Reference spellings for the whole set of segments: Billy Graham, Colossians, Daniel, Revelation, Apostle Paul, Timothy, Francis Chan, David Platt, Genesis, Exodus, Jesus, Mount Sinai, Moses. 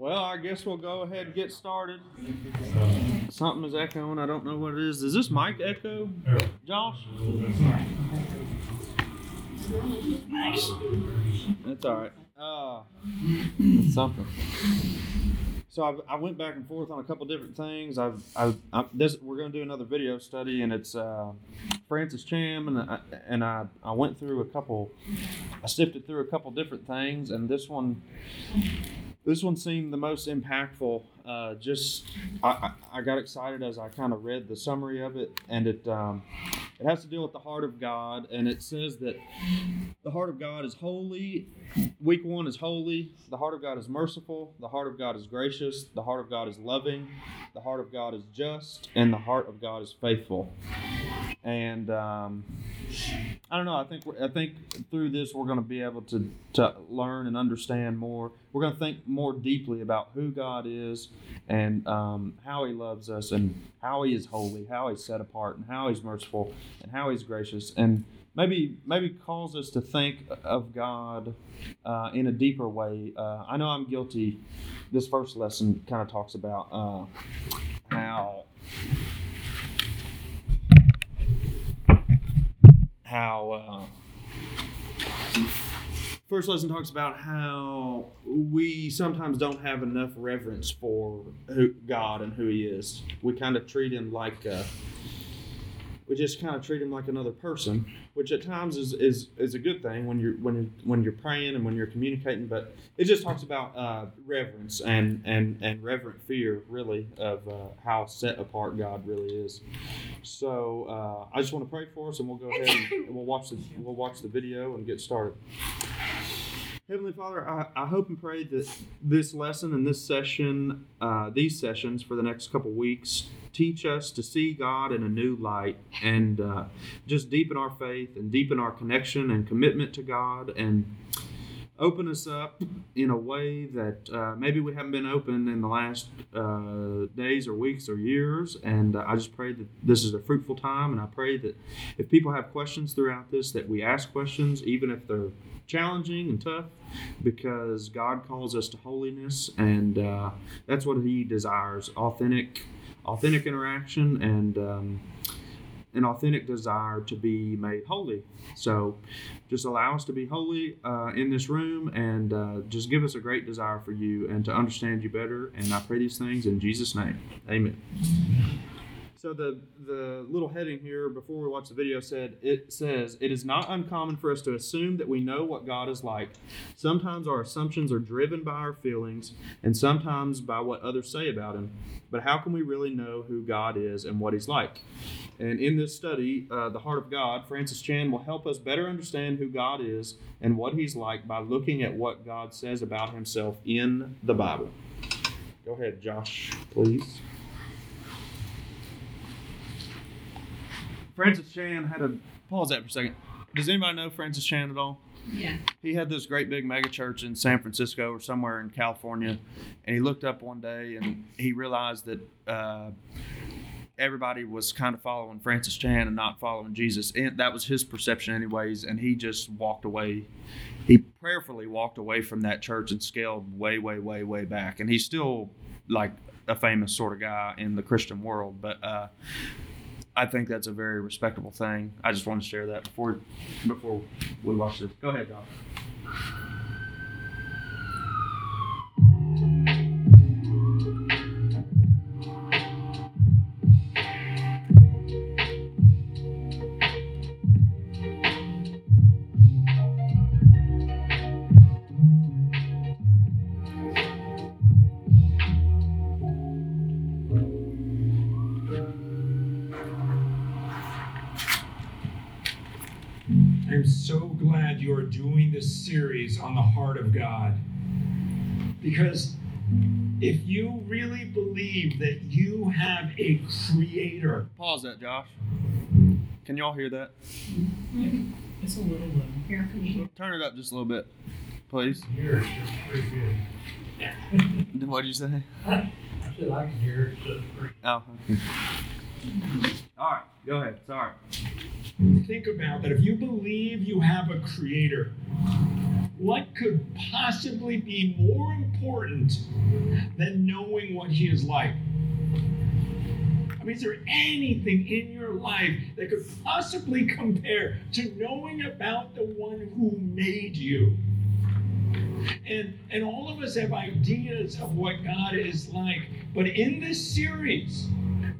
Well, I guess we'll go ahead and get started. Something is echoing. I don't know what it is. Is this mic echo, Josh? Nice. That's all right. It's something. So I went back and forth on a couple different things. We're going to do another video study, and it's Francis Chan, and I went through I sifted through a couple different things, and this one seemed the most impactful. I got excited as I kind of read the summary of it, and it has to deal with the heart of God, and it says that the heart of God is holy. Week one is holy. The heart of God is merciful. The heart of God is gracious. The heart of God is loving. The heart of God is just, and the heart of God is faithful. And I don't know. I think through this we're going to be able to learn and understand more. We're going to think more deeply about who God is and how He loves us and how He is holy, how He's set apart, and how He's merciful, and how He's gracious, and maybe calls us to think of God in a deeper way. I know I'm guilty. This first lesson kind of talks about First lesson talks about how we sometimes don't have enough reverence for God and who He is. We kind of treat Him like another person, which at times is a good thing when you're praying and when you're communicating. But it just talks about reverence and reverent fear, really, of how set apart God really is. So I just want to pray for us, and we'll go ahead and we'll watch the video and get started. Heavenly Father, I hope and pray that this lesson and this session, these sessions for the next couple weeks, teach us to see God in a new light and just deepen our faith and deepen our connection and commitment to God and open us up in a way that maybe we haven't been open in the last days or weeks or years. And I just pray that this is a fruitful time. And I pray that if people have questions throughout this, that we ask questions, even if they're challenging and tough, because God calls us to holiness, and that's what He desires: authentic interaction and an authentic desire to be made holy. So just allow us to be holy in this room, and just give us a great desire for You and to understand You better. And I pray these things in Jesus' name. Amen. So the little heading here before we watch the video says, "It is not uncommon for us to assume that we know what God is like. Sometimes our assumptions are driven by our feelings and sometimes by what others say about Him. But how can we really know who God is and what He's like?" And in this study, The Heart of God, Francis Chan will help us better understand who God is and what He's like by looking at what God says about Himself in the Bible. Go ahead, Josh, please. Francis Chan had a... Pause that for a second. Does anybody know Francis Chan at all? Yeah. He had this great big mega church in San Francisco or somewhere in California, and he looked up one day and he realized that everybody was kind of following Francis Chan and not following Jesus. And that was his perception anyways, and he just walked away. He prayerfully walked away from that church and scaled way, way, way, way back. And he's still like a famous sort of guy in the Christian world, but... I think that's a very respectable thing. I just want to share that before we watch this. Go ahead, Doc. You are doing this series on the heart of God, because if you really believe that you have a creator... Pause that, Josh. Can y'all hear that? It's a little low. Here, turn it up just a little bit, please. Here, it's just pretty good. What did you say? I said I can hear it just pretty good. Oh, okay. All right, go ahead. Sorry. Think about that. If you believe you have a creator, what could possibly be more important than knowing what he is like? I mean, is there anything in your life that could possibly compare to knowing about the one who made you? And all of us have ideas of what God is like, but in this series,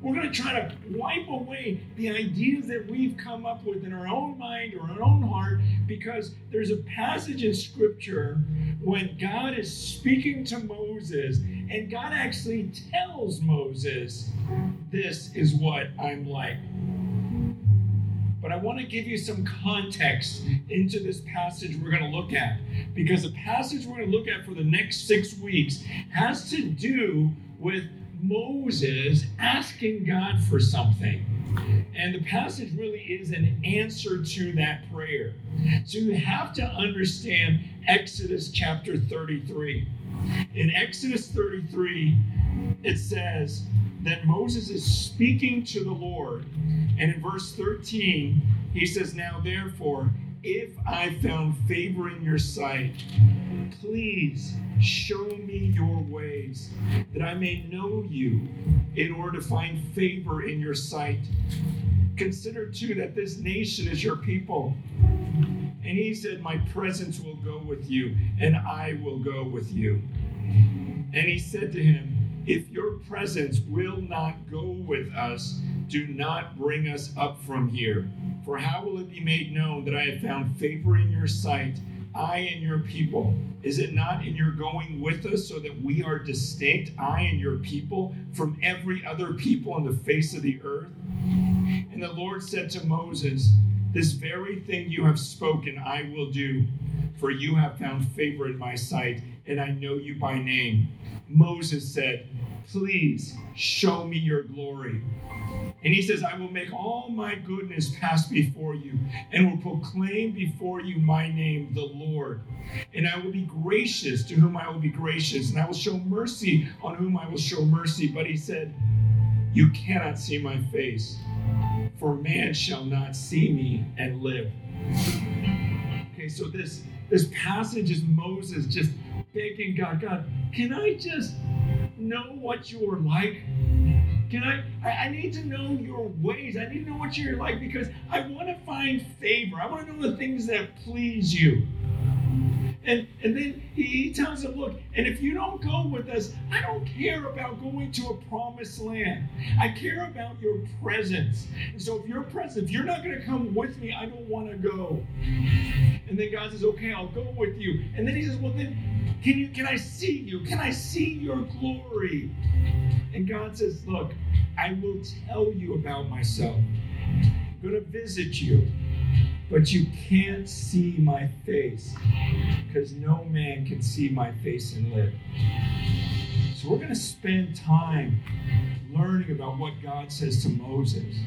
we're going to try to wipe away the ideas that we've come up with in our own mind or our own heart, because there's a passage in Scripture when God is speaking to Moses, and God actually tells Moses, this is what I'm like. But I want to give you some context into this passage we're going to look at, because the passage we're going to look at for the next 6 weeks has to do with Moses asking God for something. And the passage really is an answer to that prayer. So you have to understand Exodus chapter 33. In Exodus 33, it says that Moses is speaking to the Lord. And in verse 13, he says, "Now therefore, if I found favor in your sight, please show me your ways, that I may know you in order to find favor in your sight. Consider too that this nation is your people." And he said, "My presence will go with you, and I will go with you." And he said to him, "If your presence will not go with us, do not bring us up from here. For how will it be made known that I have found favor in your sight, I and your people? Is it not in your going with us so that we are distinct, I and your people, from every other people on the face of the earth?" And the Lord said to Moses, "This very thing you have spoken I will do, for you have found favor in my sight, and I know you by name." Moses said, "Please show me your glory." And he says, "I will make all my goodness pass before you, and will proclaim before you my name, the Lord. And I will be gracious to whom I will be gracious, and I will show mercy on whom I will show mercy." But he said, "You cannot see my face, for man shall not see me and live." Okay, so this passage is Moses just begging God, "God, can I just know what you are like? Can I need to know your ways. I need to know what you're like, because I want to find favor. I want to know the things that please you." And then he tells him, "Look, and if you don't go with us, I don't care about going to a promised land. I care about your presence. And so if you're present, if you're not going to come with me, I don't want to go." And then God says, "Okay, I'll go with you." And then he says, "Well, then can I see you? Can I see your glory?" And God says, "Look, I will tell you about myself. I'm going to visit you, but you can't see my face, because no man can see my face and live." So we're going to spend time learning about what God says to Moses.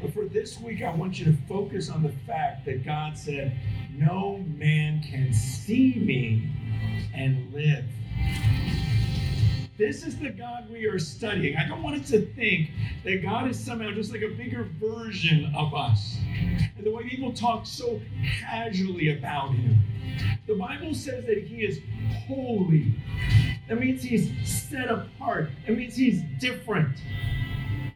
But for this week, I want you to focus on the fact that God said, "No man can see me and live." This is the God we are studying. I don't want us to think that God is somehow just like a bigger version of us, and the way people talk so casually about him. The Bible says that he is holy. That means he's set apart. It means he's different.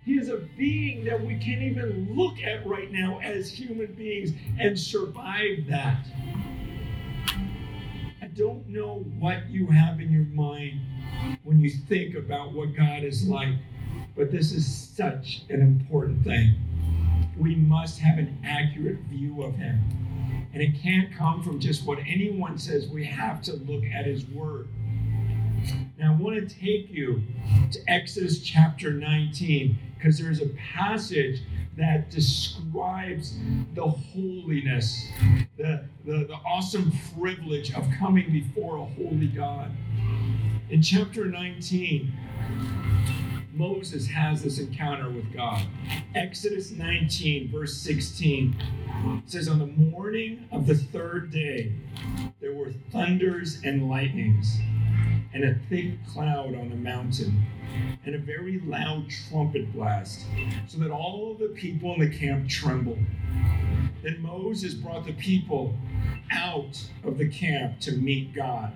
He is a being that we can't even look at right now as human beings and survive that. I don't know what you have in your mind when you think about what God is like, but this is such an important thing. We must have an accurate view of him, and it can't come from just what anyone says. We have to look at his word. Now I want to take you to Exodus chapter 19, because there's a passage that describes the holiness, the awesome privilege of coming before a holy God. In chapter 19, Moses has this encounter with God. Exodus 19, verse 16, says, "On the morning of the third day, there were thunders and lightnings, and a thick cloud on the mountain, and a very loud trumpet blast, so that all the people in the camp trembled. that Moses brought the people out of the camp to meet God.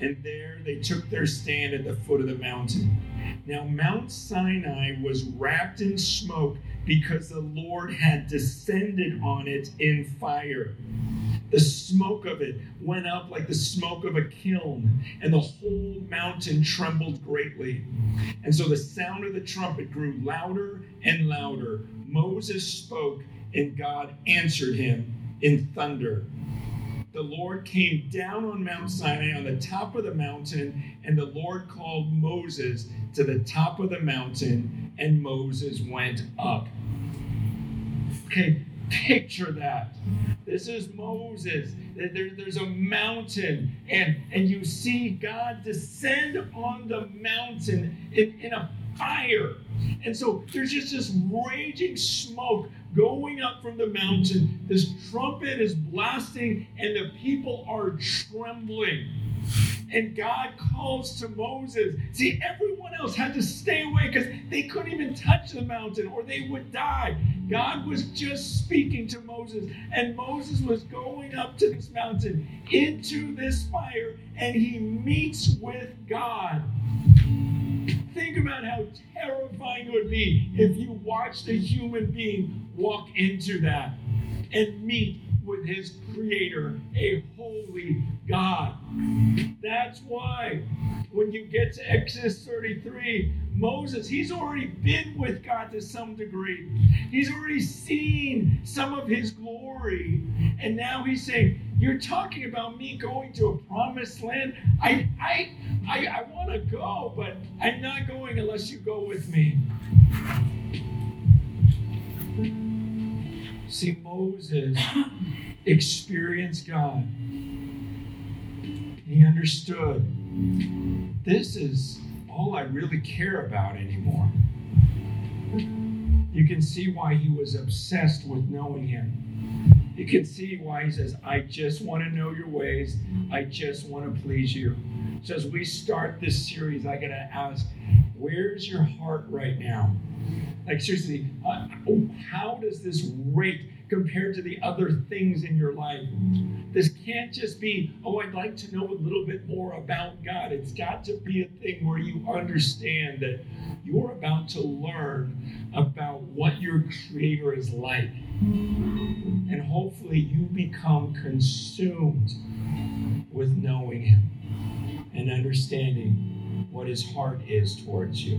And there they took their stand at the foot of the mountain. Now Mount Sinai was wrapped in smoke because the Lord had descended on it in fire. The smoke of it went up like the smoke of a kiln, and the whole mountain trembled greatly. And so the sound of the trumpet grew louder and louder. Moses spoke, and God answered him in thunder. The Lord came down on Mount Sinai on the top of the mountain, and the Lord called Moses to the top of the mountain, and Moses went up. Okay, picture that. This is Moses. There's a mountain, and you see God descend on the mountain in a fire. And so there's just this raging smoke going up from the mountain. This trumpet is blasting, and the people are trembling. And God calls to Moses. See, everyone else had to stay away because they couldn't even touch the mountain or they would die. God was just speaking to Moses, and Moses was going up to this mountain into this fire, and he meets with God. Think about how terrifying it would be if you watched a human being walk into that and meet with his creator, a holy God. That's why when you get to Exodus 33, Moses, he's already been with God to some degree. He's already seen some of his glory. And now he's saying, you're talking about me going to a promised land. I want to go, but I'm not going unless you go with me. See, Moses experienced God. He understood, this is all I really care about anymore. You can see why he was obsessed with knowing him. You can see why he says, I just want to know your ways. I just want to please you. So as we start this series, I got to ask, where's your heart right now? Like seriously, how does this rate compared to the other things in your life? This can't just be, oh, I'd like to know a little bit more about God. It's got to be a thing where you understand that you're about to learn about what your Creator is like. And hopefully you become consumed with knowing Him and understanding what His heart is towards you.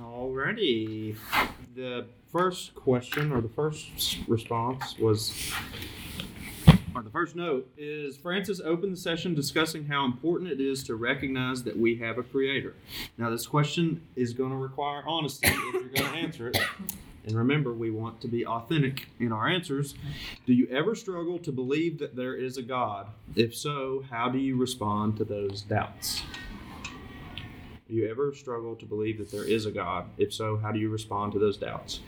Alrighty. The first question or the first response was, or the first note is, Francis opened the session discussing how important it is to recognize that we have a creator. Now this question is going to require honesty if you're going to answer it. And remember, we want to be authentic in our answers. Do you ever struggle to believe that there is a God? If so, how do you respond to those doubts? Do you ever struggle to believe that there is a God? If so, how do you respond to those doubts?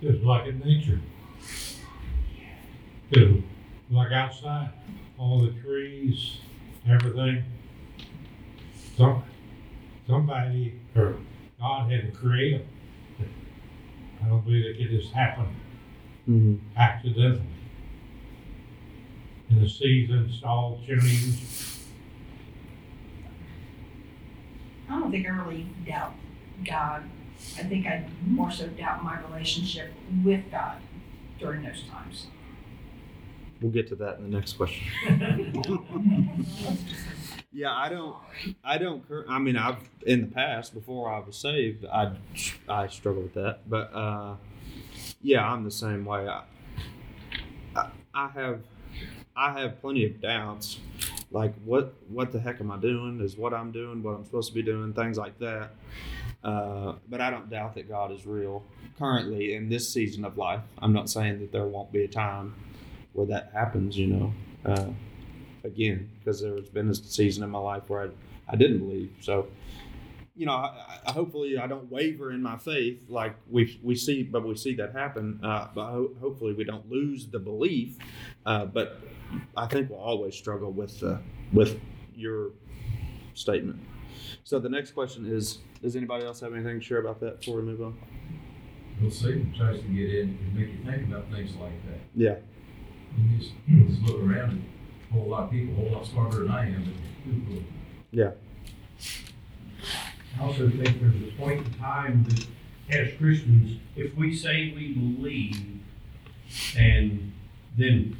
Just like in nature. Just like outside, all the trees, everything. Somebody or God had to create them. I don't believe that it has happened accidentally. In the seasons, all chimneys. I don't think I really doubt God. I think I more so doubt my relationship with God during those times. We'll get to that in the next question. Yeah, I don't. I mean, I've in the past before I was saved, I struggled with that. But yeah, I'm the same way. I have plenty of doubts, like what the heck am I doing? Is what I'm doing what I'm supposed to be doing? Things like that. But I don't doubt that God is real currently in this season of life. I'm not saying that there won't be a time where that happens, you know, again, because there's been a season in my life where I didn't believe. So you know, I hopefully I don't waver in my faith like we see that happen. But hopefully we don't lose the belief. But I think we'll always struggle with your statement. So the next question is, does anybody else have anything to share about that before we move on? Well, Satan tries to get in and make you think about things like that. Yeah. And you just look around and a whole lot of people, a whole lot smarter than I am. But yeah. I also think there's a point in time that as Christians, if we say we believe, and then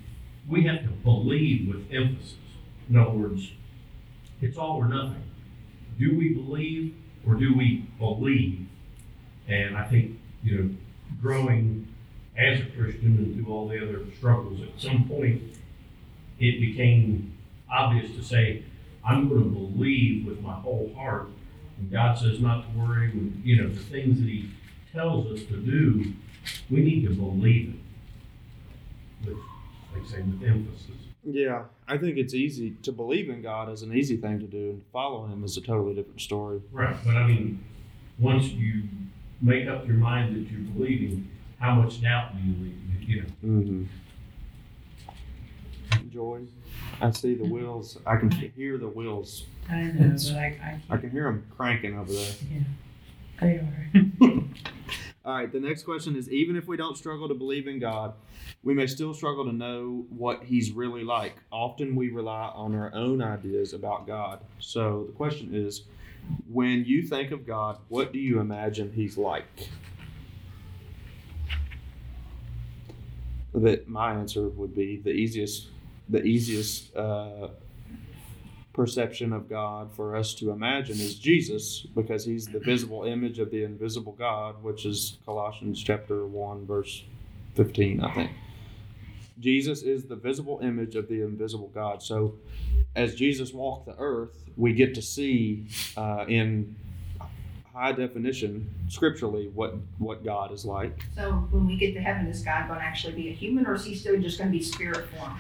we have to believe with emphasis. In other words, it's all or nothing. Do we believe or do we believe? And I think, you know, growing as a Christian and through all the other struggles, at some point it became obvious to say, I'm going to believe with my whole heart. And God says not to worry. You know, the things that He tells us to do, we need to believe it. With, like saying, with emphasis. Yeah, I think it's easy to believe in God is an easy thing to do, and to follow Him is a totally different story. Right, but I mean, once you make up your mind that you're believing, how much doubt do you leave? You know. Mm-hmm. Joy, I see the wheels. I can hear the wheels. I know, but I can hear them cranking over there. Yeah, they are. All right, the next question is, even if we don't struggle to believe in God, we may still struggle to know what He's really like. Often we rely on our own ideas about God. So the question is, when you think of God, what do you imagine He's like? That my answer would be the easiest perception of God for us to imagine is Jesus, because He's the visible image of the invisible God, which is Colossians chapter 1, verse 15, I think. Jesus is the visible image of the invisible God. So as Jesus walked the earth, we get to see in high definition, scripturally, what God is like. So when we get to heaven, is God going to actually be a human, or is He still just going to be spirit form?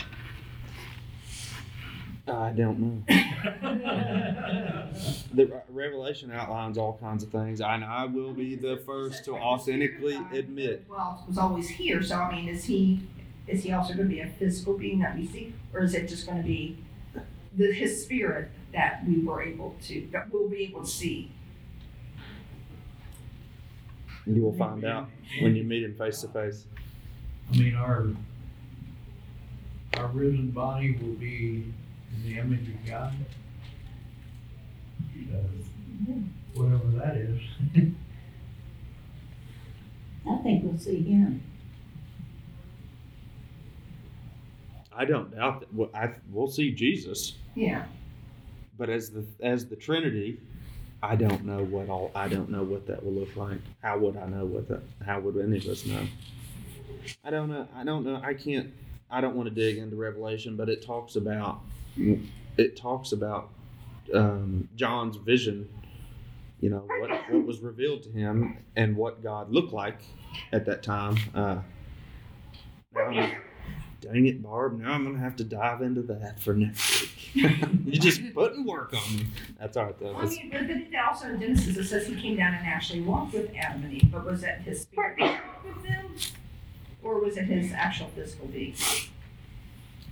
I don't know. The Revelation outlines all kinds of things, and I will be the first to authentically admit. Well, was always here, so I mean, is he also going to be a physical being that we see, or is it just going to be his spirit that we'll be able to see? You will find out when you meet Him face to face. I mean, our risen body will be in the image of God. Whatever that is. I think we'll see Him. I don't doubt that. We'll see Jesus. Yeah. But as the Trinity, I don't know what that will look like. How would I know what that? How would any of us know? I don't know. I don't want to dig into Revelation, but it talks about John's vision. You know, what was revealed to him and what God looked like at that time. Dang it, Barb! Now I'm gonna have to dive into that for next week. You're just putting work on me. That's all right, though. Well, but it also in Genesis, it says He came down and actually walked with Adam and Eve. But was that His spirit with them? Or was it His actual physical being?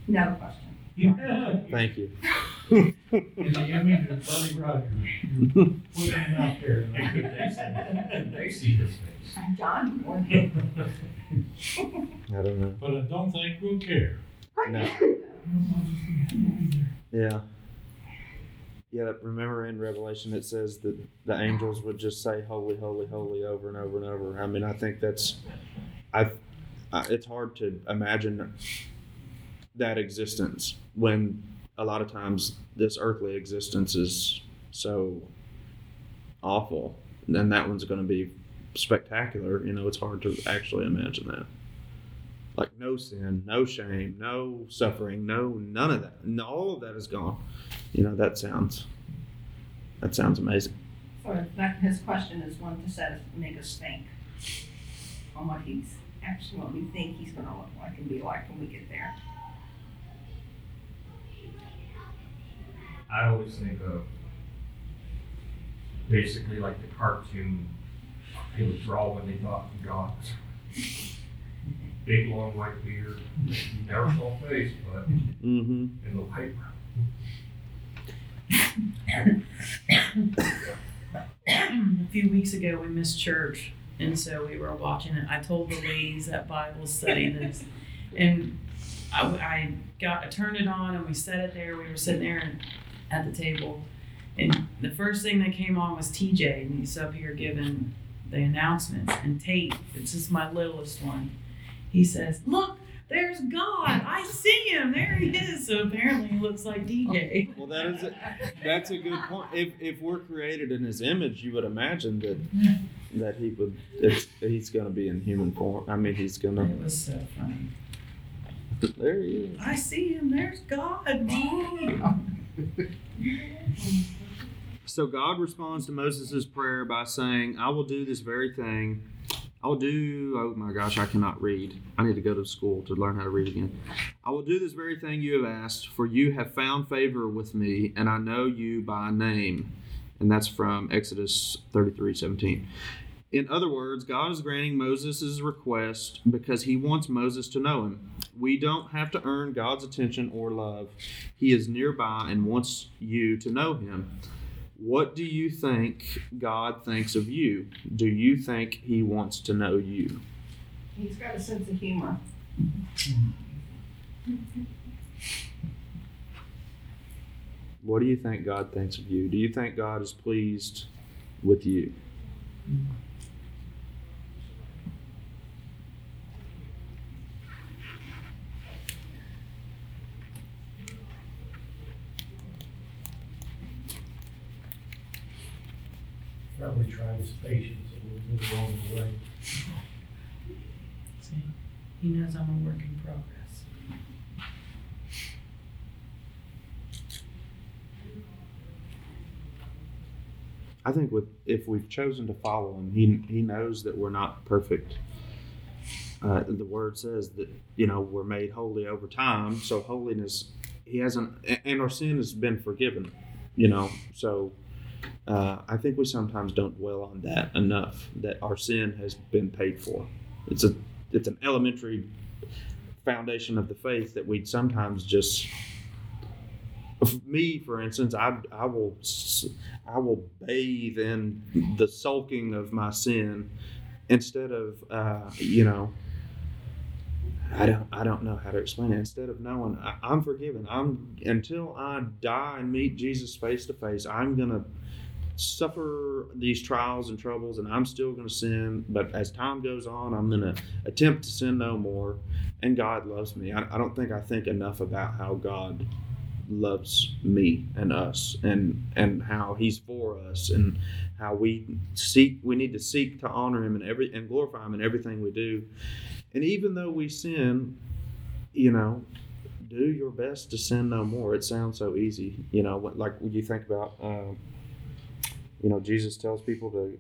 Another question. Yeah. Thank you. In the image of Buddy Rogers. Put him out there. They see His face. John Morgan. I don't know. But I don't think we'll care. No. Yeah. Yeah, remember in Revelation it says that the angels would just say holy, holy, holy over and over and over. I mean, I think it's hard to imagine that existence when a lot of times this earthly existence is so awful. And then that one's going to be spectacular. You know, it's hard to actually imagine that. Like no sin, no shame, no suffering, none of that. And all of that is gone. You know, that sounds amazing. So his question is one to make us think on what He's actually, what we think He's going to look like and be like when we get there. I always think of basically like the cartoon they would draw when they thought God was. Big, long, white beard. You never saw a face, but in the paper. A few weeks ago, we missed church, and so we were watching it. I told the ladies at Bible study this, and I turned it on, and we set it there. We were sitting there at the table, and the first thing that came on was TJ, and he's up here giving the announcements, and Tate, it's just my littlest one, he says, "Look, there's God. I see him. There he is." So apparently he looks like DJ. Well, that's a good point. If we're created in his image, you would imagine that he would, he's going to be in human form. I mean, he's going to. It was so funny. There he is. I see him. There's God. So God responds to Moses' prayer by saying, "I will do this very thing. Oh my gosh, I cannot read. I need to go to school to learn how to read again. I will do this very thing you have asked, for you have found favor with me, and I know you by name." And that's from Exodus 33:17. In other words, God is granting Moses' request because he wants Moses to know him. We don't have to earn God's attention or love. He is nearby and wants you to know him. What do you think God thinks of you? Do you think he wants to know you? He's got a sense of humor. What do you think God thinks of you? Do you think God is pleased with you? Probably trying his patience a little bit along the way. See, he knows I'm a work in progress. I think if we've chosen to follow him, he knows that we're not perfect. The word says that we're made holy over time, so holiness and our sin has been forgiven. So. I think we sometimes don't dwell on that enough, that our sin has been paid for. It's an elementary foundation of the faith that we sometimes just. Me, for instance, I will bathe in the sulking of my sin instead of I don't know how to explain it. Instead of knowing I'm forgiven, until I die and meet Jesus face to face, I'm gonna suffer these trials and troubles, and I'm still going to sin, but as time goes on, I'm going to attempt to sin no more, and God loves me. I don't think I think enough about how God loves me and us, and how he's for us, and how we need to seek to honor him and glorify him in everything we do. And even though we sin, do your best to sin no more. It sounds so easy, like when you think about Jesus tells people to,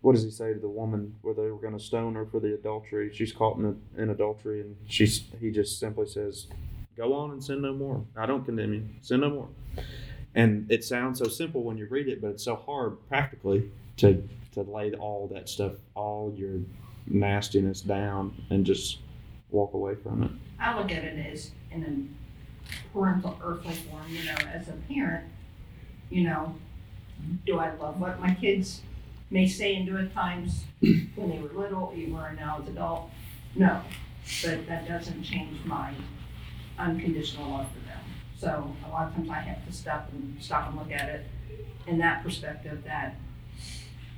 what does he say to the woman where they were going to stone her for the adultery? She's caught in adultery, and he just simply says, "Go on and sin no more. I don't condemn you. Sin no more." And it sounds so simple when you read it, but it's so hard practically to lay all that stuff, all your nastiness down and just walk away from it. I look at it as in a parental earthly form, as a parent, do I love what my kids may say and do at times when they were little, even now as an adult? No, but that doesn't change my unconditional love for them. So a lot of times I have to stop and look at it in that perspective, that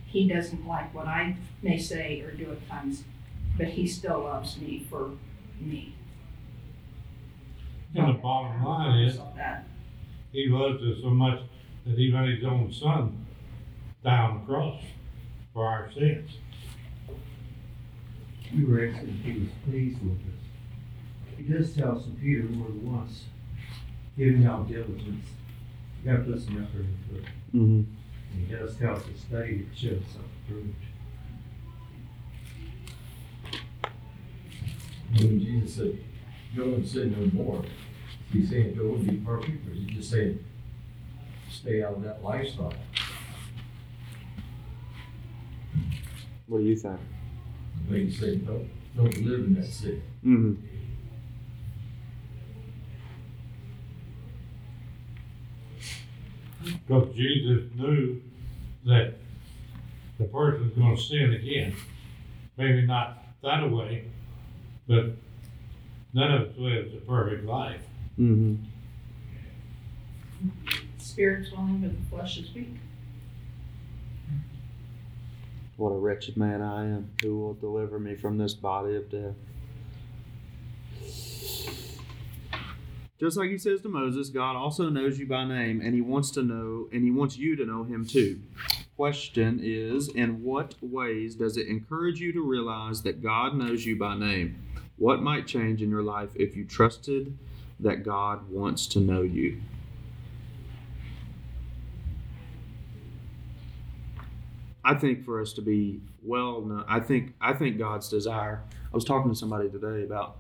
he doesn't like what I may say or do at times, but he still loves me for me. And the bottom line is that he loves us so much that he let his own son die on the cross for our sins. We were asking if he was pleased with us. He does tell St. Peter more than once, "Give me all diligence." God puts him out there in the book. And he does tell us to study to show himself approved. When Jesus said, "Go and sin no more," is he saying, "Go and be perfect," or is he just saying, stay out of that lifestyle. What do you think? They say don't live in that city. Mm-hmm. Because Jesus knew that the person was going to sin again. Maybe not that way, but none of us lives a perfect life. Mm-hmm. Spirit's willing, but the flesh is weak. What a wretched man I am. Who will deliver me from this body of death? Just like he says to Moses, God also knows you by name, and he wants you to know him too. Question is, in what ways does it encourage you to realize that God knows you by name? What might change in your life if you trusted that God wants to know you? I think for us to be well known, I think God's desire. I was talking to somebody today about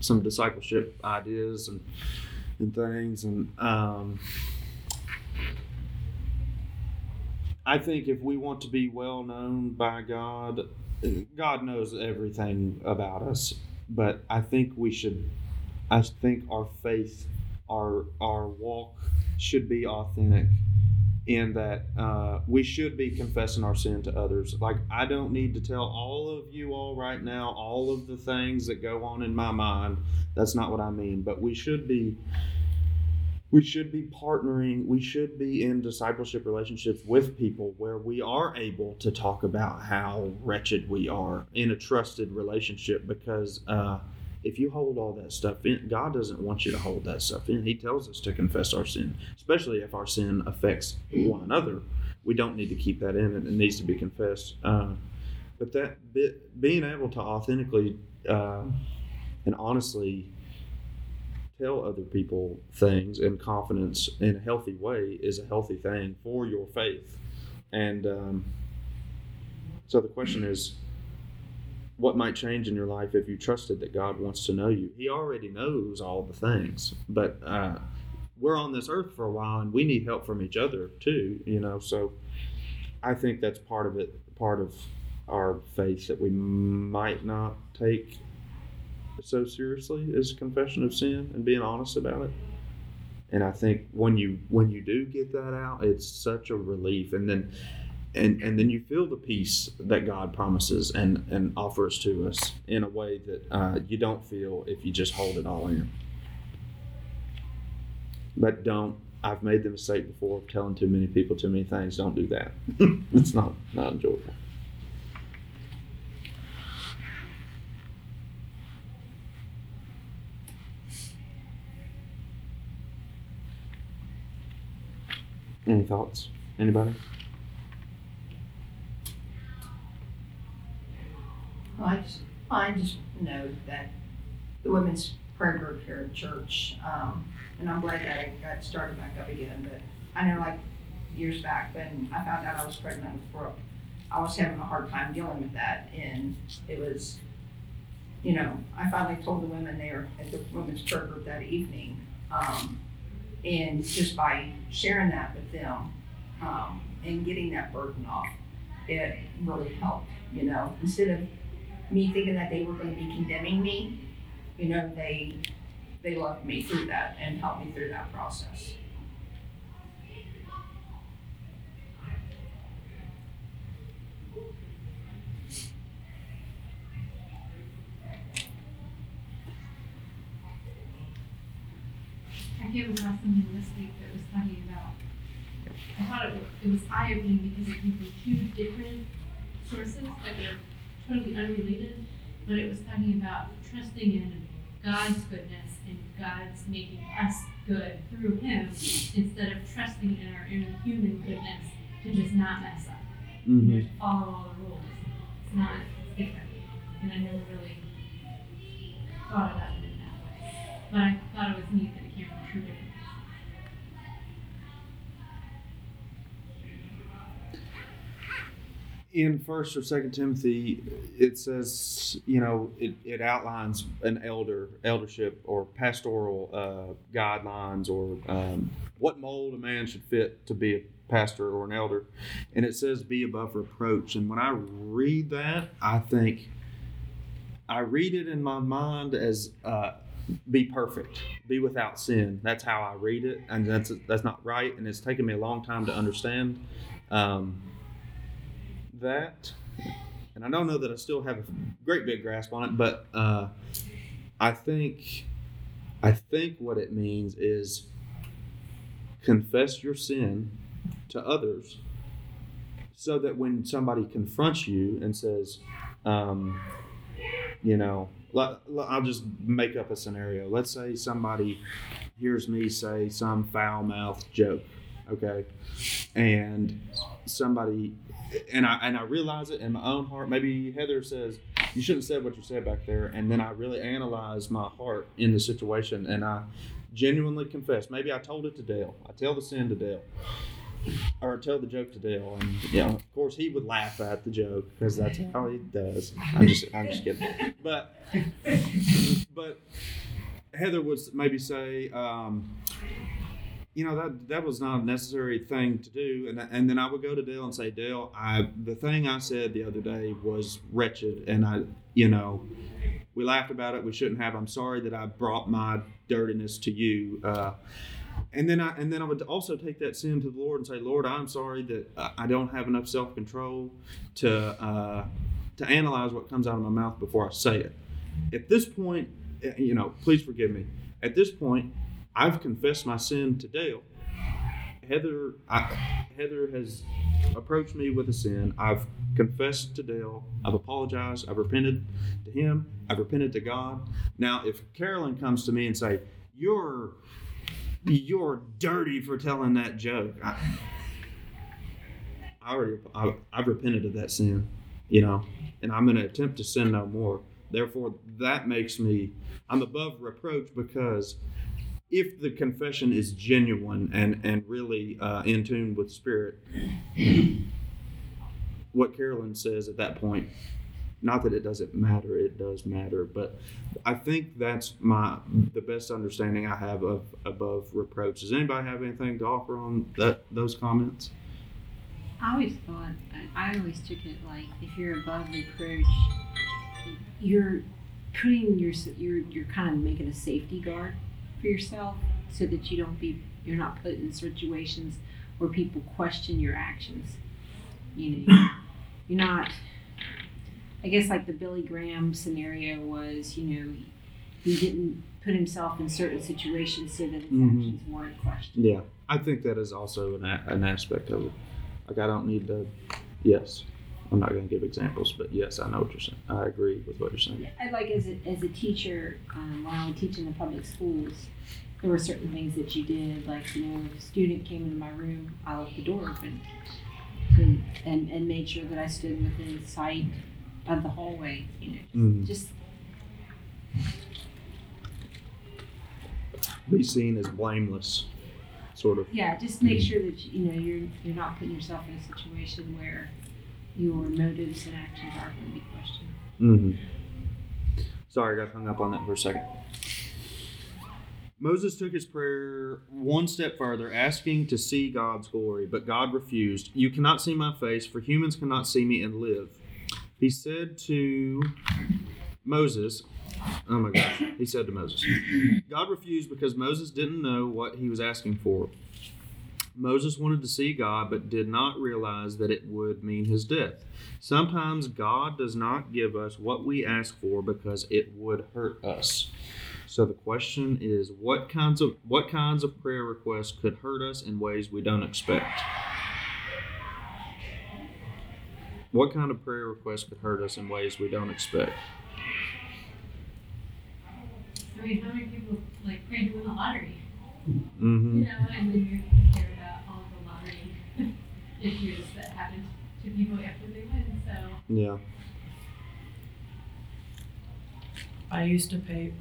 some discipleship ideas and things. And I think if we want to be well known by God, God knows everything about us. But I think our faith, our walk should be authentic in that we should be confessing our sin to others. Like, I don't need to tell all of you all right now all of the things that go on in my mind. That's not what I mean. But we should be partnering. We should be in discipleship relationships with people where we are able to talk about how wretched we are in a trusted relationship, because if you hold all that stuff in, God doesn't want you to hold that stuff in. He tells us to confess our sin, especially if our sin affects one another. We don't need to keep that in, and it needs to be confessed. But that being able to authentically and honestly tell other people things in confidence in a healthy way is a healthy thing for your faith. And so the question is, what might change in your life if you trusted that God wants to know you? He already knows all the things, but we're on this earth for a while, and we need help from each other too, you know. So I think that's part of it, part of our faith that we might not take so seriously is confession of sin and being honest about it. And I think when you do get that out, it's such a relief. And then you feel the peace that God promises and offers to us in a way that you don't feel if you just hold it all in. But I've made the mistake before of telling too many people too many things. Don't do that. It's not enjoyable. Any thoughts? Anybody? I just know that the women's prayer group here at church, and I'm glad that it got started back up again, but I know like years back when I found out I was pregnant with Brooke, I was having a hard time dealing with that, and it was, you know, I finally told the women there at the women's prayer group that evening, and just by sharing that with them and getting that burden off, it really helped, you know, instead of me thinking that they were going to be condemning me, you know, they loved me through that and helped me through that process. I came across something this week that was funny about, I thought it was eye-opening because it came from two different sources that were totally unrelated, but it was talking about trusting in God's goodness and God's making us good through him instead of trusting in our inner human goodness to just not mess up, mm-hmm. You know, to follow all the rules. It's not different. And I never really thought about it in that way. But I thought it was neat that it came from two different places. in 1st or 2nd Timothy, it says, you know, it outlines an eldership or pastoral guidelines or what mold a man should fit to be a pastor or an elder. And it says, be above reproach. And when I read that, I think, I read it in my mind as be perfect, be without sin. That's how I read it. And that's not right. And it's taken me a long time to understand that. And I don't know that I still have a great big grasp on it, but I think what it means is confess your sin to others so that when somebody confronts you and says, you know, I'll just make up a scenario. Let's say somebody hears me say some foul-mouthed joke, okay? And somebody, and I realize it in my own heart. Maybe Heather says, you shouldn't have said what you said back there. And then I really analyze my heart in the situation, and I genuinely confess. Maybe I told it to Dale. I tell the sin to Dale. Or tell the joke to Dale, and you know, of course, he would laugh at the joke because that's how he does. I'm just kidding. But Heather would maybe say, you know, that was not a necessary thing to do, and then I would go to Dale and say, Dale, the thing I said the other day was wretched, and I, you know, we laughed about it. We shouldn't have. I'm sorry that I brought my dirtiness to you. And then I would also take that sin to the Lord and say, Lord, I'm sorry that I don't have enough self-control to analyze what comes out of my mouth before I say it. At this point, you know, please forgive me. At this point, I've confessed my sin to Dale. Heather has approached me with a sin. I've confessed to Dale. I've apologized. I've repented to him. I've repented to God. Now, if Carolyn comes to me and say, You're dirty for telling that joke. I've repented of that sin, you know, and I'm going to attempt to sin no more. Therefore, that makes me, I'm above reproach, because if the confession is genuine and really in tune with Spirit, what Carolyn says at that point, not that it doesn't matter, it does matter, but I think that's the best understanding I have of above reproach. Does anybody have anything to offer on those comments? I always took it like, if you're above reproach, you're putting you're kind of making a safety guard for yourself so that you're not put in situations where people question your actions. You know, you're not. I guess like the Billy Graham scenario was, you know, he didn't put himself in certain situations so that his actions weren't questioned. Yeah, I think that is also an aspect of it. Like, I don't need to, yes, I'm not going to give examples, but yes, I know what you're saying. I agree with what you're saying. I like as a teacher, while I teach in the public schools, there were certain things that you did. Like, you know, if a student came into my room, I left the door open and made sure that I stood within sight of the hallway, you know, just be seen as blameless, sort of. Yeah, just make sure that you know you're not putting yourself in a situation where your motives and actions are going to be questioned. Mm-hmm. Sorry, I got hung up on that for a second. Moses took his prayer one step further, asking to see God's glory, but God refused. You cannot see my face, for humans cannot see me and live. He said to Moses, oh my gosh, he said to Moses, God refused because Moses didn't know what he was asking for. Moses wanted to see God, but did not realize that it would mean his death. Sometimes God does not give us what we ask for because it would hurt us. So the question is, what kinds of prayer requests could hurt us in ways we don't expect? What kind of prayer requests could hurt us in ways we don't expect? I mean, how many people like pray to win the lottery? Mm-hmm. You know, and then you hear about all the lottery issues that happen to people after they win. So yeah. I used to pray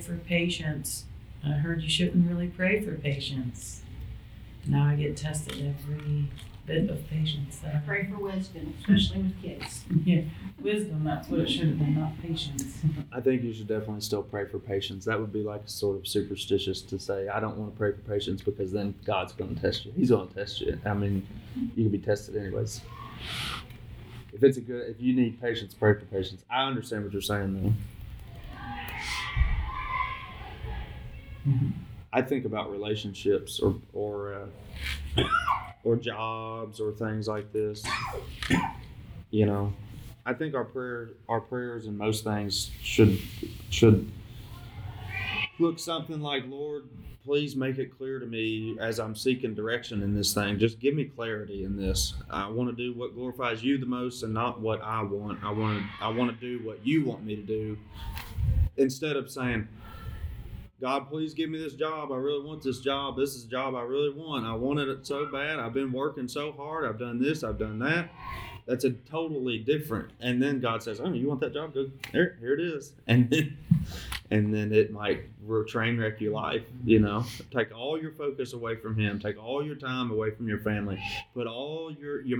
for patience. I heard you shouldn't really pray for patience. Now I get tested every bit of patience. Pray for wisdom, especially with kids. Yeah, wisdom, that's what it should have been, not patience. I think you should definitely still pray for patience. That would be like sort of superstitious to say, I don't want to pray for patience because then God's going to test you. He's going to test you. I mean, you can be tested anyways. If you need patience, pray for patience. I understand what you're saying, though. Mm-hmm. I think about relationships or jobs or things like this. You know, I think our prayers in most things should look something like, Lord, please make it clear to me as I'm seeking direction in this thing. Just give me clarity in this. I want to do what glorifies you the most and not what I want. I want to do what you want me to do. Instead of saying, God, please give me this job. I really want this job. This is a job I really want. I wanted it so bad. I've been working so hard. I've done this. I've done that. That's a totally different. And then God says, oh, you want that job? Go there. Here it is. And then it might train wreck your life, you know. Take all your focus away from Him. Take all your time away from your family. Put all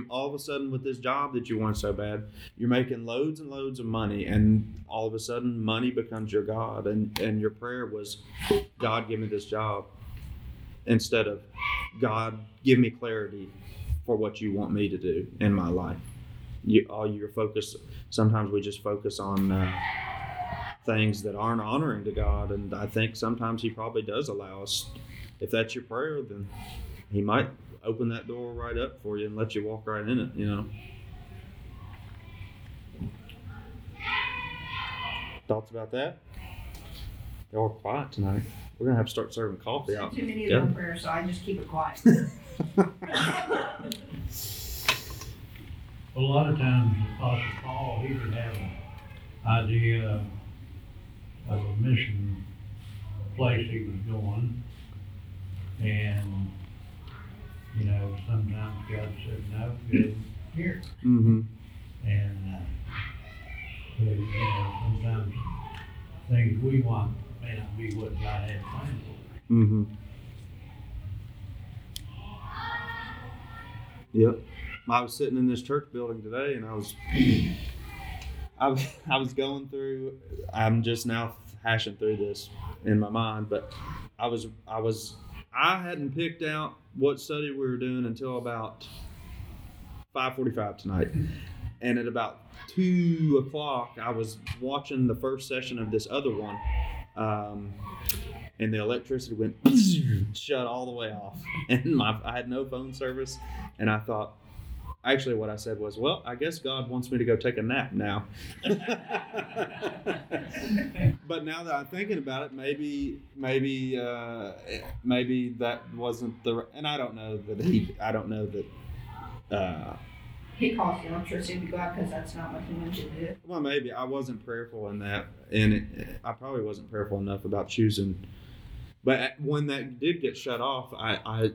of a sudden with this job that you want so bad, you're making loads and loads of money. And all of a sudden money becomes your God. And your prayer was, God, give me this job. Instead of, God, give me clarity for what you want me to do in my life. Sometimes we just focus on things that aren't honoring to God, and I think sometimes He probably does allow us. If that's your prayer, then He might open that door right up for you and let you walk right in it, you know. Thoughts about that? Y'all are quiet tonight. We're going to have to start serving coffee. There's out. Too many of my prayers, so I just keep it quiet. A lot of times, Apostle Paul, he would have an idea of a mission place he was going, and you know, sometimes God said no, good here. Mm-hmm. And so, you know, sometimes things we want may not be what God had planned for. Mm-hmm. Yep. I was sitting in this church building today, and I was going through. I'm just now hashing through this in my mind, but I hadn't picked out what study we were doing until about 5:45 tonight, and at about 2:00, I was watching the first session of this other one, and the electricity went shut all the way off, and I had no phone service, and I thought. Actually, what I said was, well, I guess God wants me to go take a nap now. But now that I'm thinking about it, maybe that wasn't the. And I don't know that he. I don't know that. He caused the electricity to go out because that's not what He meant to do. Well, maybe I wasn't prayerful in that, and I probably wasn't prayerful enough about choosing. But when that did get shut off, I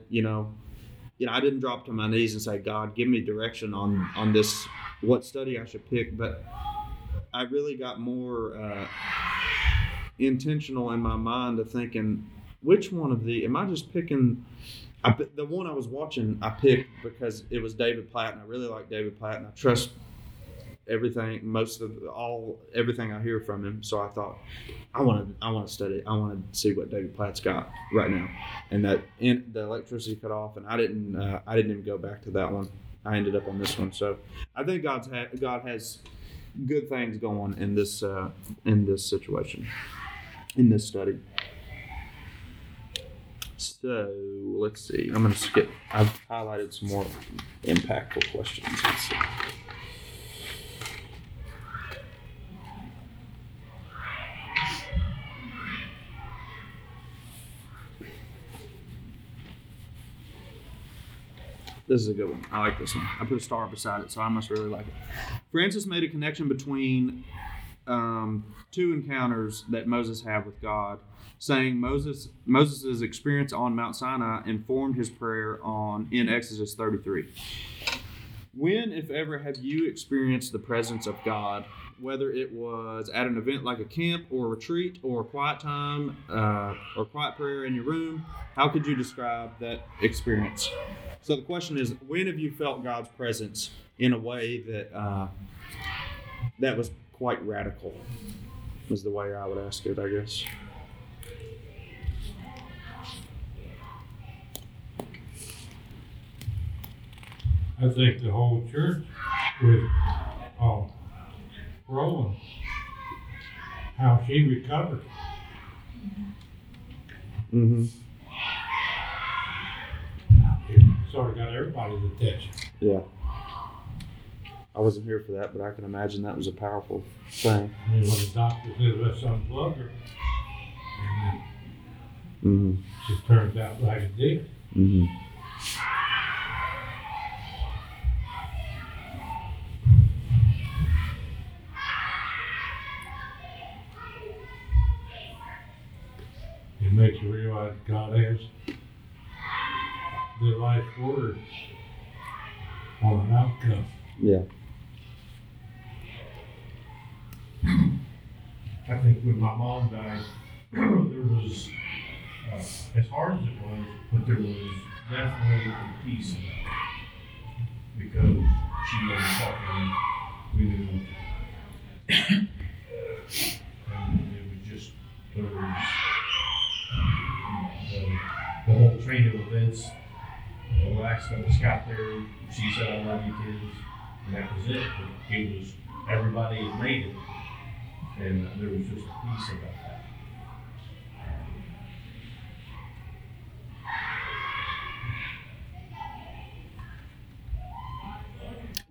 didn't drop to my knees and say, God, give me direction on this, what study I should pick. But I really got more intentional in my mind of thinking, which one of the, am I just picking, the one I was watching I picked because it was David Platt, and I really like David Platt, and I trust everything, everything I hear from him. So I thought, I want to study. I want to see what David Platt's got right now. And the electricity cut off, and I didn't even go back to that one. I ended up on this one. So I think God has good things going in this situation, in this study. So let's see. I'm going to skip. I've highlighted some more impactful questions. Let's see. This is a good one. I like this one. I put a star beside it, so I must really like it. Francis made a connection between two encounters that Moses had with God, saying Moses' experience on Mount Sinai informed his prayer in Exodus 33. When, if ever, have you experienced the presence of God? whether it was at an event like a camp or a retreat or a quiet time or quiet prayer in your room, how could you describe that experience? So the question is, when have you felt God's presence in a way that that was quite radical? Is the way I would ask it, I guess. I think the whole church with Roland, how she recovered. Mm-hmm. It sort of got everybody's attention. Yeah. I wasn't here for that, but I can imagine that was a powerful thing. I mean, when the doctor said, let's unplug her, and then she turns out like it did. Mm-hmm. It makes you realize God has the right words on an outcome. Yeah. I think when my mom died, there was, as hard as it was, but there was definitely a peace in it because she wasn't suffering. We didn't. And it was just, there was the whole train of events. The last of us got there, she said, I love you kids, and that was it. It was, everybody had made it. And there was just a piece about that.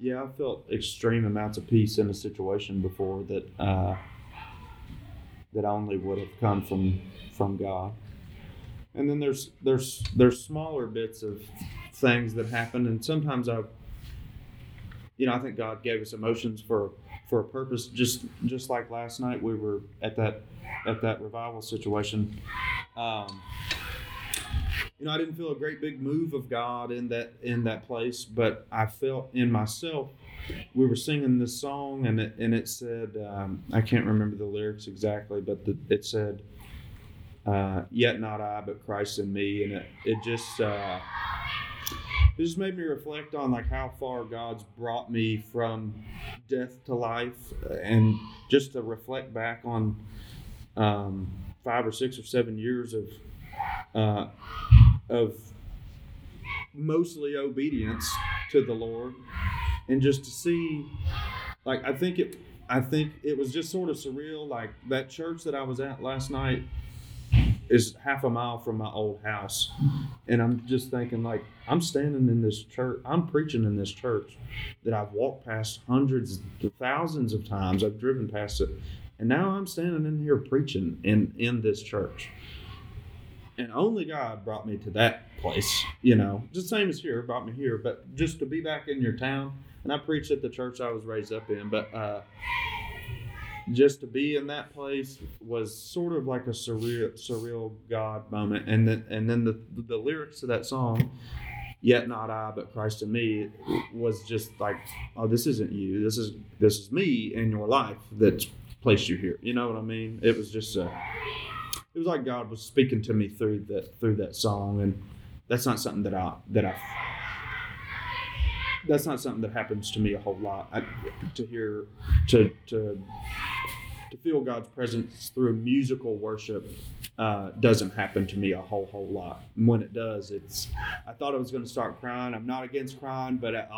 Yeah, I felt extreme amounts of peace in a situation before that that only would have come from God. And then there's smaller bits of things that happen, and sometimes I think God gave us emotions for a purpose. Just like last night, we were at that revival situation. I didn't feel a great big move of God in that place, but I felt in myself. We were singing this song, and it said, I can't remember the lyrics exactly, but it said, "Yet not I, but Christ in me," and it just made me reflect on like how far God's brought me from death to life, and just to reflect back on 5 or 6 or 7 years of mostly obedience to the Lord, and just to see, like I think it was just sort of surreal. Like that church that I was at last night is half a mile from my old house. And I'm just thinking, like, I'm standing in this church, I'm preaching in this church that I've walked past hundreds to thousands of times. I've driven past it. And now I'm standing in here preaching in this church. And only God brought me to that place, Just same as here, brought me here. But just to be back in your town, and I preached at the church I was raised up in, but just to be in that place was sort of like a surreal God moment. And then the lyrics to that song, "Yet not I, but Christ in me," was just like, oh, this isn't you. This is me in your life that's placed you here. You know what I mean? It was just it was like God was speaking to me through that song, and that's not something that's not something that happens to me a whole lot. To feel God's presence through musical worship doesn't happen to me a whole lot. And when it does, I thought I was going to start crying. I'm not against crying, but I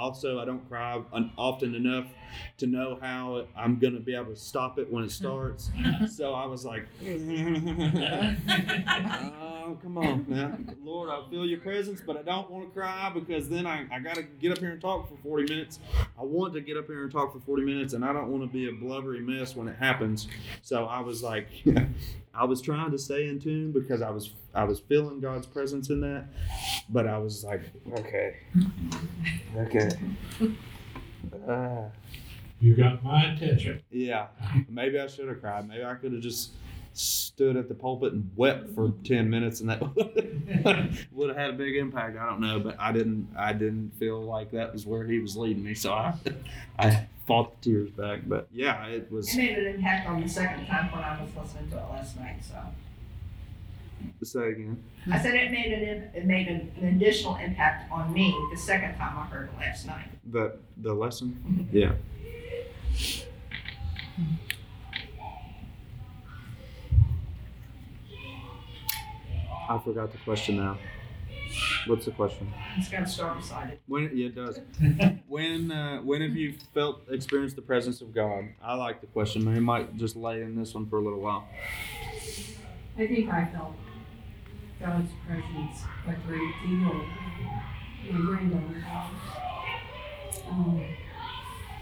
don't cry often enough to know how I'm going to be able to stop it when it starts. So I was like, oh, come on now. Lord, I feel your presence, but I don't want to cry because then I got to get up here and talk for 40 minutes. I want to get up here and talk for 40 minutes, and I don't want to be a blubbery mess when it happens. So I was like, I was trying to stay in tune because I was feeling God's presence in that, but I was like, okay. You got my attention. Yeah, maybe I should have cried. Maybe I could have just stood at the pulpit and wept for 10 minutes, and that would have had a big impact. I don't know, but I didn't feel like that was where he was leading me, so I fought the tears back. But yeah, it was. It made an impact on the second time when I was listening to it last night. So. Say again. I said it made an additional impact on me the second time I heard it last night. The lesson, yeah. I forgot the question now. What's the question? It's got to start beside it. It does. When have you experienced the presence of God? I like the question. We might just lay in this one for a little while. I think I felt God's presence a great deal. My granddaughter,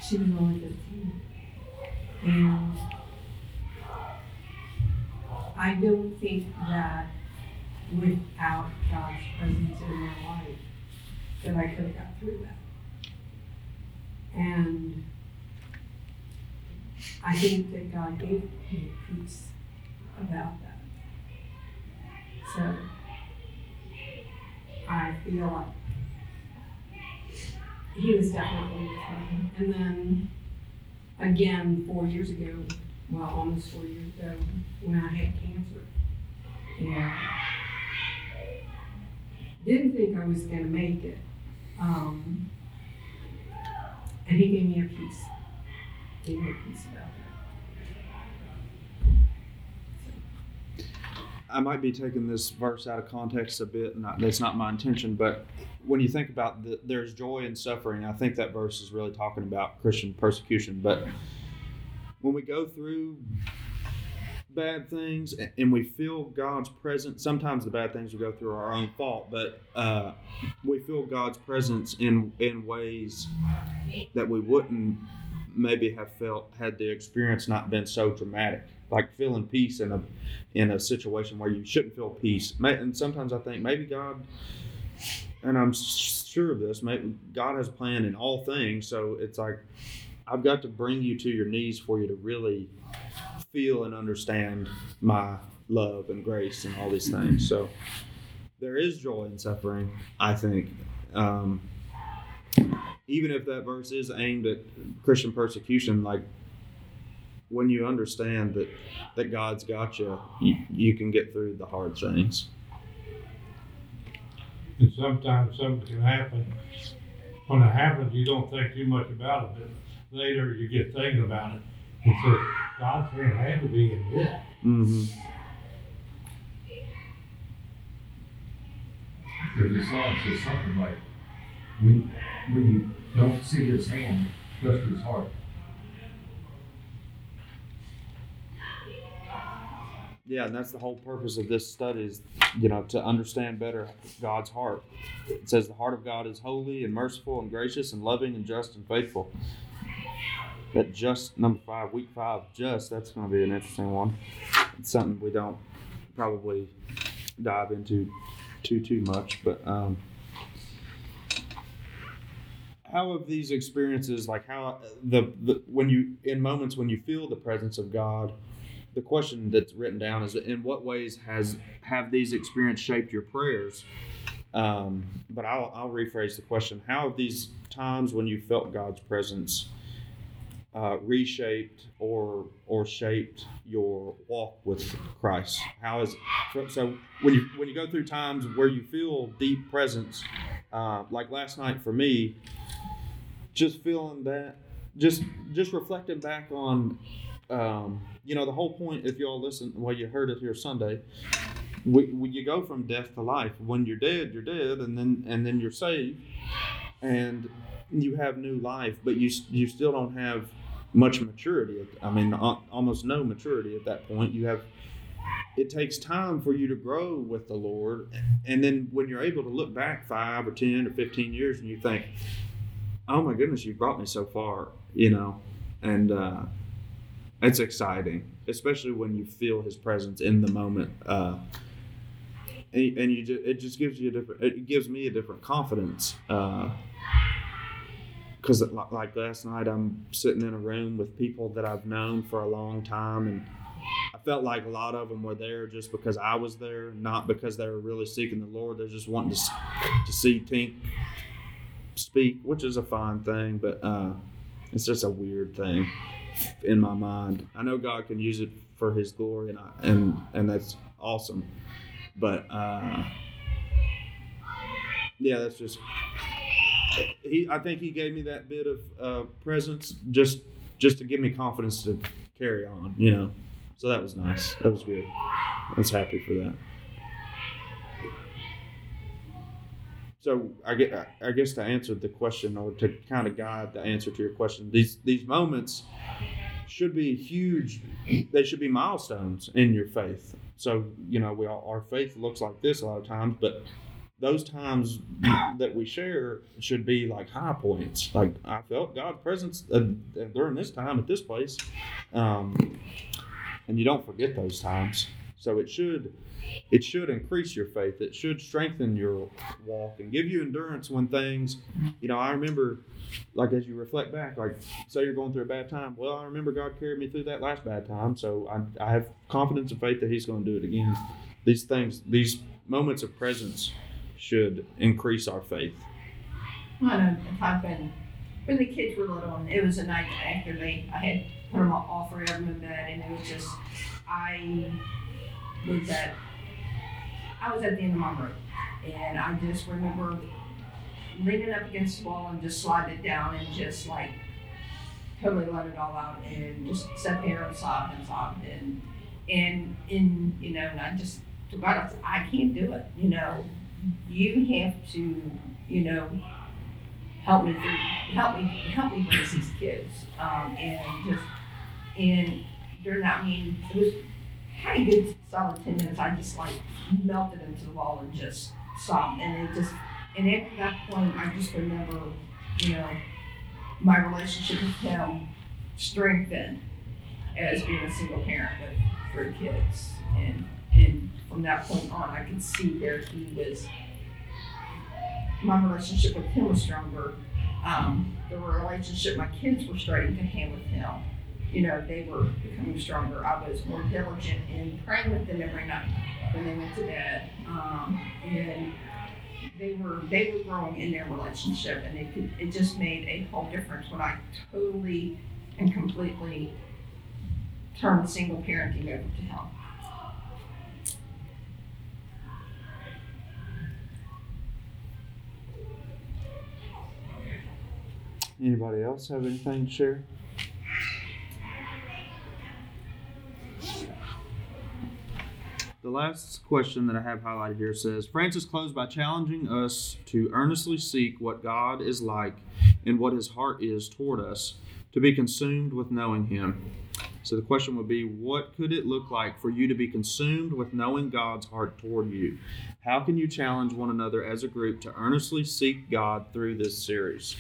she was only 15, and I don't think that without God's presence in my life that I could have got through that. And I think that God gave me peace about that. So I feel like he was definitely with me. And then again, 4 years ago, well, almost 4 years ago, when I had cancer, didn't think I was going to make it, and he gave me a peace. Gave me a peace about that. So. I might be taking this verse out of context a bit, and that's not my intention. But when you think about there's joy in suffering, I think that verse is really talking about Christian persecution. But when we go through bad things and we feel God's presence, sometimes the bad things we go through are our own fault, but we feel God's presence in ways that we wouldn't maybe have felt had the experience not been so dramatic, like feeling peace in a situation where you shouldn't feel peace. And sometimes I think maybe God, and I'm sure of this, maybe God has a plan in all things, so it's like I've got to bring you to your knees for you to really feel and understand my love and grace and all these things. So there is joy in suffering, I think. Even if that verse is aimed at Christian persecution, like when you understand that God's got you can get through the hard things. And sometimes something can happen. When it happens, you don't think too much about it, but later you get thinking about it. He said, God's hand had to be in this. Mm-hmm. Because the song says something like, when you don't see his hand, trust his heart. Yeah, and that's the whole purpose of this study is, to understand better God's heart. It says the heart of God is holy and merciful and gracious and loving and just and faithful. That just, number 5, week 5, just, that's going to be an interesting one. It's something we don't probably dive into too much. But how have these experiences, like how, the when you, in moments when you feel the presence of God, the question that's written down is, in what ways have these experiences shaped your prayers? But I'll rephrase the question. How have these times when you felt God's presence reshaped or shaped your walk with Christ? How is it? So when you go through times where you feel deep presence, like last night for me, just feeling that, just reflecting back on, the whole point. If y'all listen, well, you heard it here Sunday. When you go from death to life. When you're dead, and then you're saved, and you have new life, but you still don't have much maturity. I mean, almost no maturity at that point. It takes time for you to grow with the Lord. And then when you're able to look back 5 or 10 or 15 years and you think, oh my goodness, you brought me so far, and it's exciting, especially when you feel his presence in the moment. And it just gives you it gives me a different confidence. Because like last night, I'm sitting in a room with people that I've known for a long time, and I felt like a lot of them were there just because I was there, not because they were really seeking the Lord. They're just wanting to see Pink speak, which is a fine thing, but it's just a weird thing in my mind. I know God can use it for His glory, and that's awesome. But yeah, that's just. I think He gave me that bit of presence just to give me confidence to carry on, you know. So that was nice. That was good. I was happy for that. So I guess to answer the question, or to kind of guide the answer to your question, these moments should be huge. They should be milestones in your faith. So, you know, our faith looks like this a lot of times, but those times that we share should be like high points. Like, I felt God's presence during this time at this place. And you don't forget those times. So it should increase your faith. It should strengthen your walk and give you endurance when things, you know, I remember, like, as you reflect back, like, say you're going through a bad time. Well, I remember God carried me through that last bad time. So I have confidence and faith that He's going to do it again. These moments of presence should increase our faith. Well, I know, when the kids were little, and it was a night after I had put them all three of them in bed, and it was just, I was at the end of my rope, and I just remember leaning up against the wall and just sliding it down and just like totally let it all out and just sat there and sobbed and you know, and I just, to God, I said, I can't do it, you know. You have to, you know, help me raise these kids, and during that, I mean, it was kind of good solid 10 minutes. I just like melted into the wall and just sobbed, and after that point, I just remember, you know, my relationship with him strengthened as being a single parent with three kids, and from that point on, I could see where my relationship with him was stronger. The relationship my kids were starting to have with him, you know, they were becoming stronger. I was more diligent in praying with them every night when they went to bed. And they were growing in their relationship, and it just made a whole difference when I totally and completely turned single parenting over to him. Anybody else have anything to share? The last question that I have highlighted here says, Francis closed by challenging us to earnestly seek what God is like and what His heart is toward us, to be consumed with knowing Him. So the question would be, what could it look like for you to be consumed with knowing God's heart toward you? How can you challenge one another as a group to earnestly seek God through this series?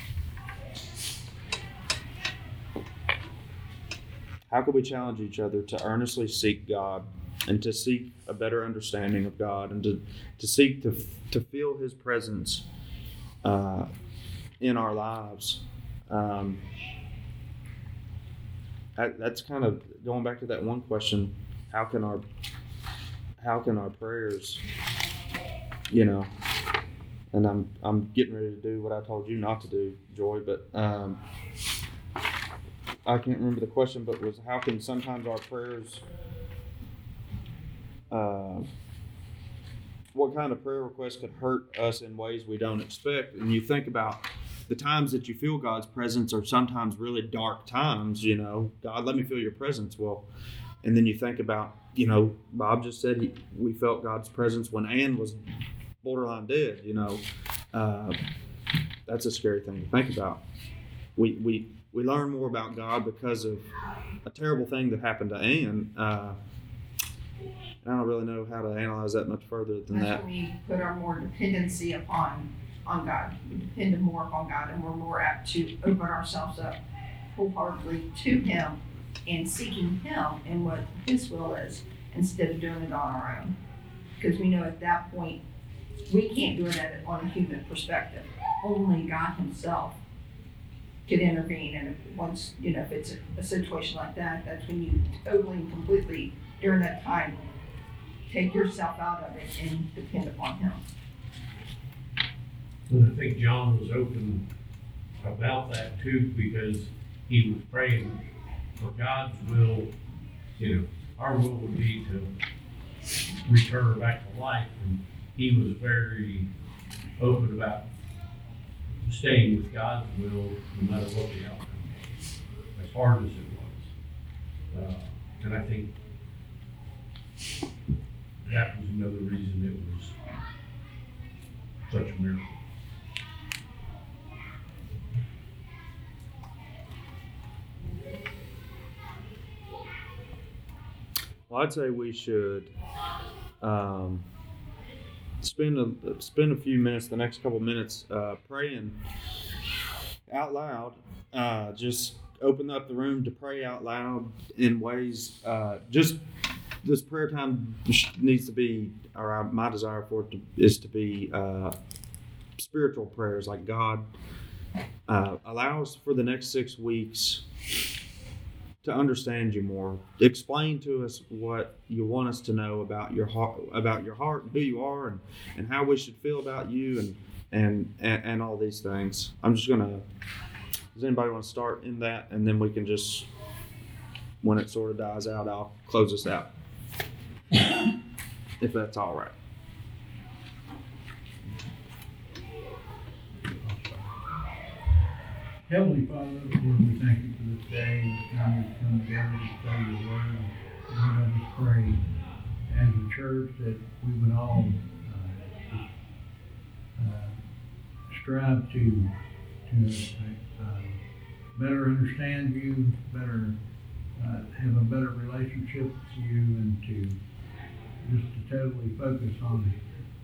How can we challenge each other to earnestly seek God and to seek a better understanding of God and to seek to feel His presence in our lives? That's kind of going back to that one question: how can our prayers, you know? And I'm getting ready to do what I told you not to do, Joy, but. I can't remember the question, but was how can sometimes our prayers, what kind of prayer requests could hurt us in ways we don't expect? And you think about the times that you feel God's presence are sometimes really dark times, you know, God, let me feel your presence. Well, and then you think about, you know, Bob just said we felt God's presence when Ann was borderline dead, you know, that's a scary thing to think about. We learn more about God because of a terrible thing that happened to Anne. I don't really know how to analyze that much further than that. We put our more dependency on God. We depend more upon God, and we're more apt to open ourselves up wholeheartedly to Him and seeking Him and what His will is instead of doing it on our own. Because we know at that point, we can't do it on a human perspective. Only God Himself could intervene, and once, you know, if it's a situation like that, that's when you totally and completely during that time, take yourself out of it and depend upon Him. And I think John was open about that too, because he was praying for God's will. You know, our will would be to return her back to life, and he was very open about staying with God's will no matter what the outcome was, as hard as it was. And I think that was another reason it was such a miracle. Well, I'd say we should spend a few minutes, the next couple minutes, praying out loud. Just open up the room to pray out loud in ways. Just this prayer time needs to be, or my desire for it is to be spiritual prayers. Like, God, allow us for the next 6 weeks to understand you more. Explain to us what you want us to know about your heart, and who you are, and how we should feel about you, and all these things. I'm just gonna. Does anybody want to start in that, and then we can just, when it sort of dies out, I'll close us out, if that's all right. Heavenly Father, Lord, we thank you for this day and the time we've come together to study your word. Lord, I just pray as a church that we would all strive to better understand you, better have a better relationship with you, and to totally focus on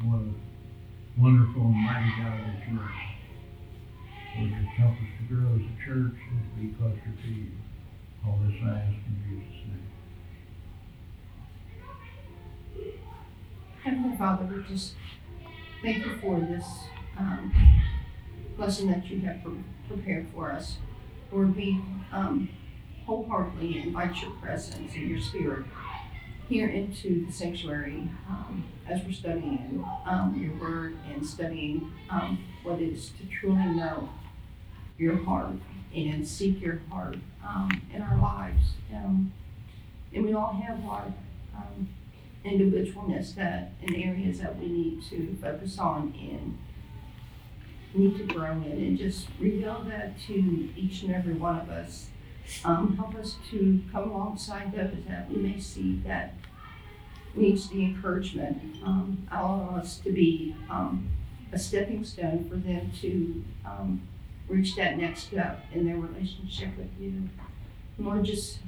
what a wonderful and mighty God that you are. Lord, just help us to grow as a church and to be closer to you. All this I ask in Jesus' name. Heavenly Father, we just thank you for this blessing that you have prepared for us. Lord, we wholeheartedly invite your presence and your spirit here into the sanctuary as we're studying your word and studying what it is to truly know your heart and seek your heart in our lives. And we all have our individualness and areas that we need to focus on and need to grow in. And just reveal that to each and every one of us. Help us to come alongside those that we may see that needs the encouragement. Allow us to be a stepping stone for them to reach that next step in their relationship with you. Lord, just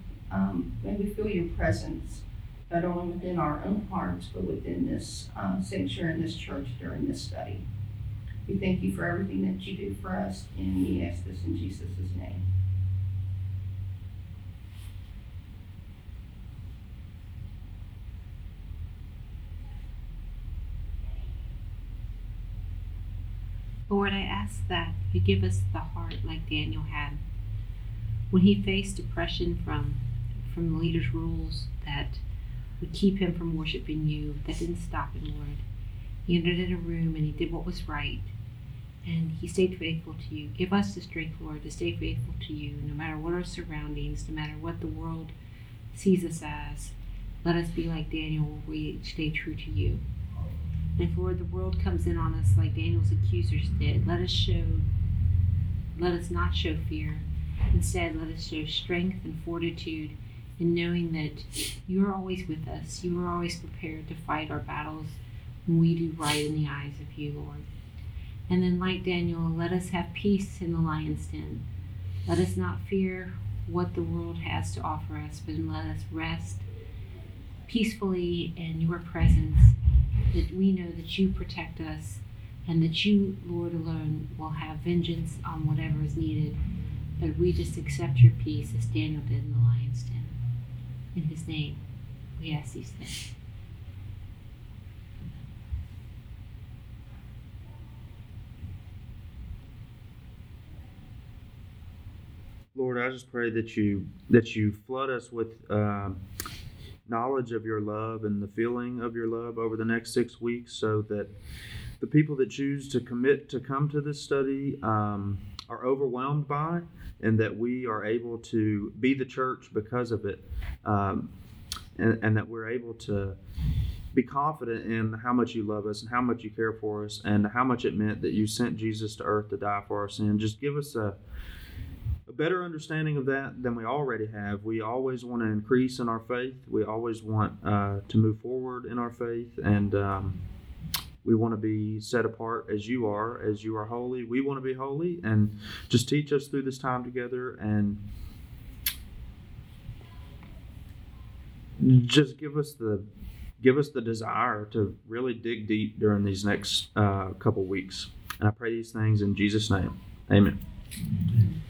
may we feel your presence, not only within our own hearts, but within this sanctuary and this church during this study. We thank you for everything that you do for us, and we ask this in Jesus' name. Lord, I ask that you give us the heart like Daniel had when he faced depression from the leader's rules that would keep him from worshiping you. That didn't stop him, Lord. He entered in a room and he did what was right, and he stayed faithful to you. Give us the strength, Lord, to stay faithful to you, no matter what our surroundings, no matter what the world sees us as. Let us be like Daniel, where we stay true to you. And if, Lord, the world comes in on us like Daniel's accusers did, let us not show fear. Instead, let us show strength and fortitude in knowing that you are always with us. You are always prepared to fight our battles when we do right in the eyes of you, Lord. And then, like Daniel, let us have peace in the lion's den. Let us not fear what the world has to offer us, but let us rest peacefully in your presence, that we know that you protect us and that you, Lord, alone will have vengeance on whatever is needed. But we just accept your peace as Daniel did in the lion's den. In his name, we ask these things. Lord, I just pray that you flood us with knowledge of your love and the feeling of your love over the next 6 weeks, so that the people that choose to commit to come to this study are overwhelmed by, and that we are able to be the church because of it, and that we're able to be confident in how much you love us and how much you care for us and how much it meant that you sent Jesus to earth to die for our sin. Just give us a better understanding of that than we already have. We always want to increase in our faith. We always want to move forward in our faith, and we want to be set apart as you are holy. We want to be holy, and just teach us through this time together, and just give us the desire to really dig deep during these next couple weeks. And I pray these things in Jesus' name. Amen.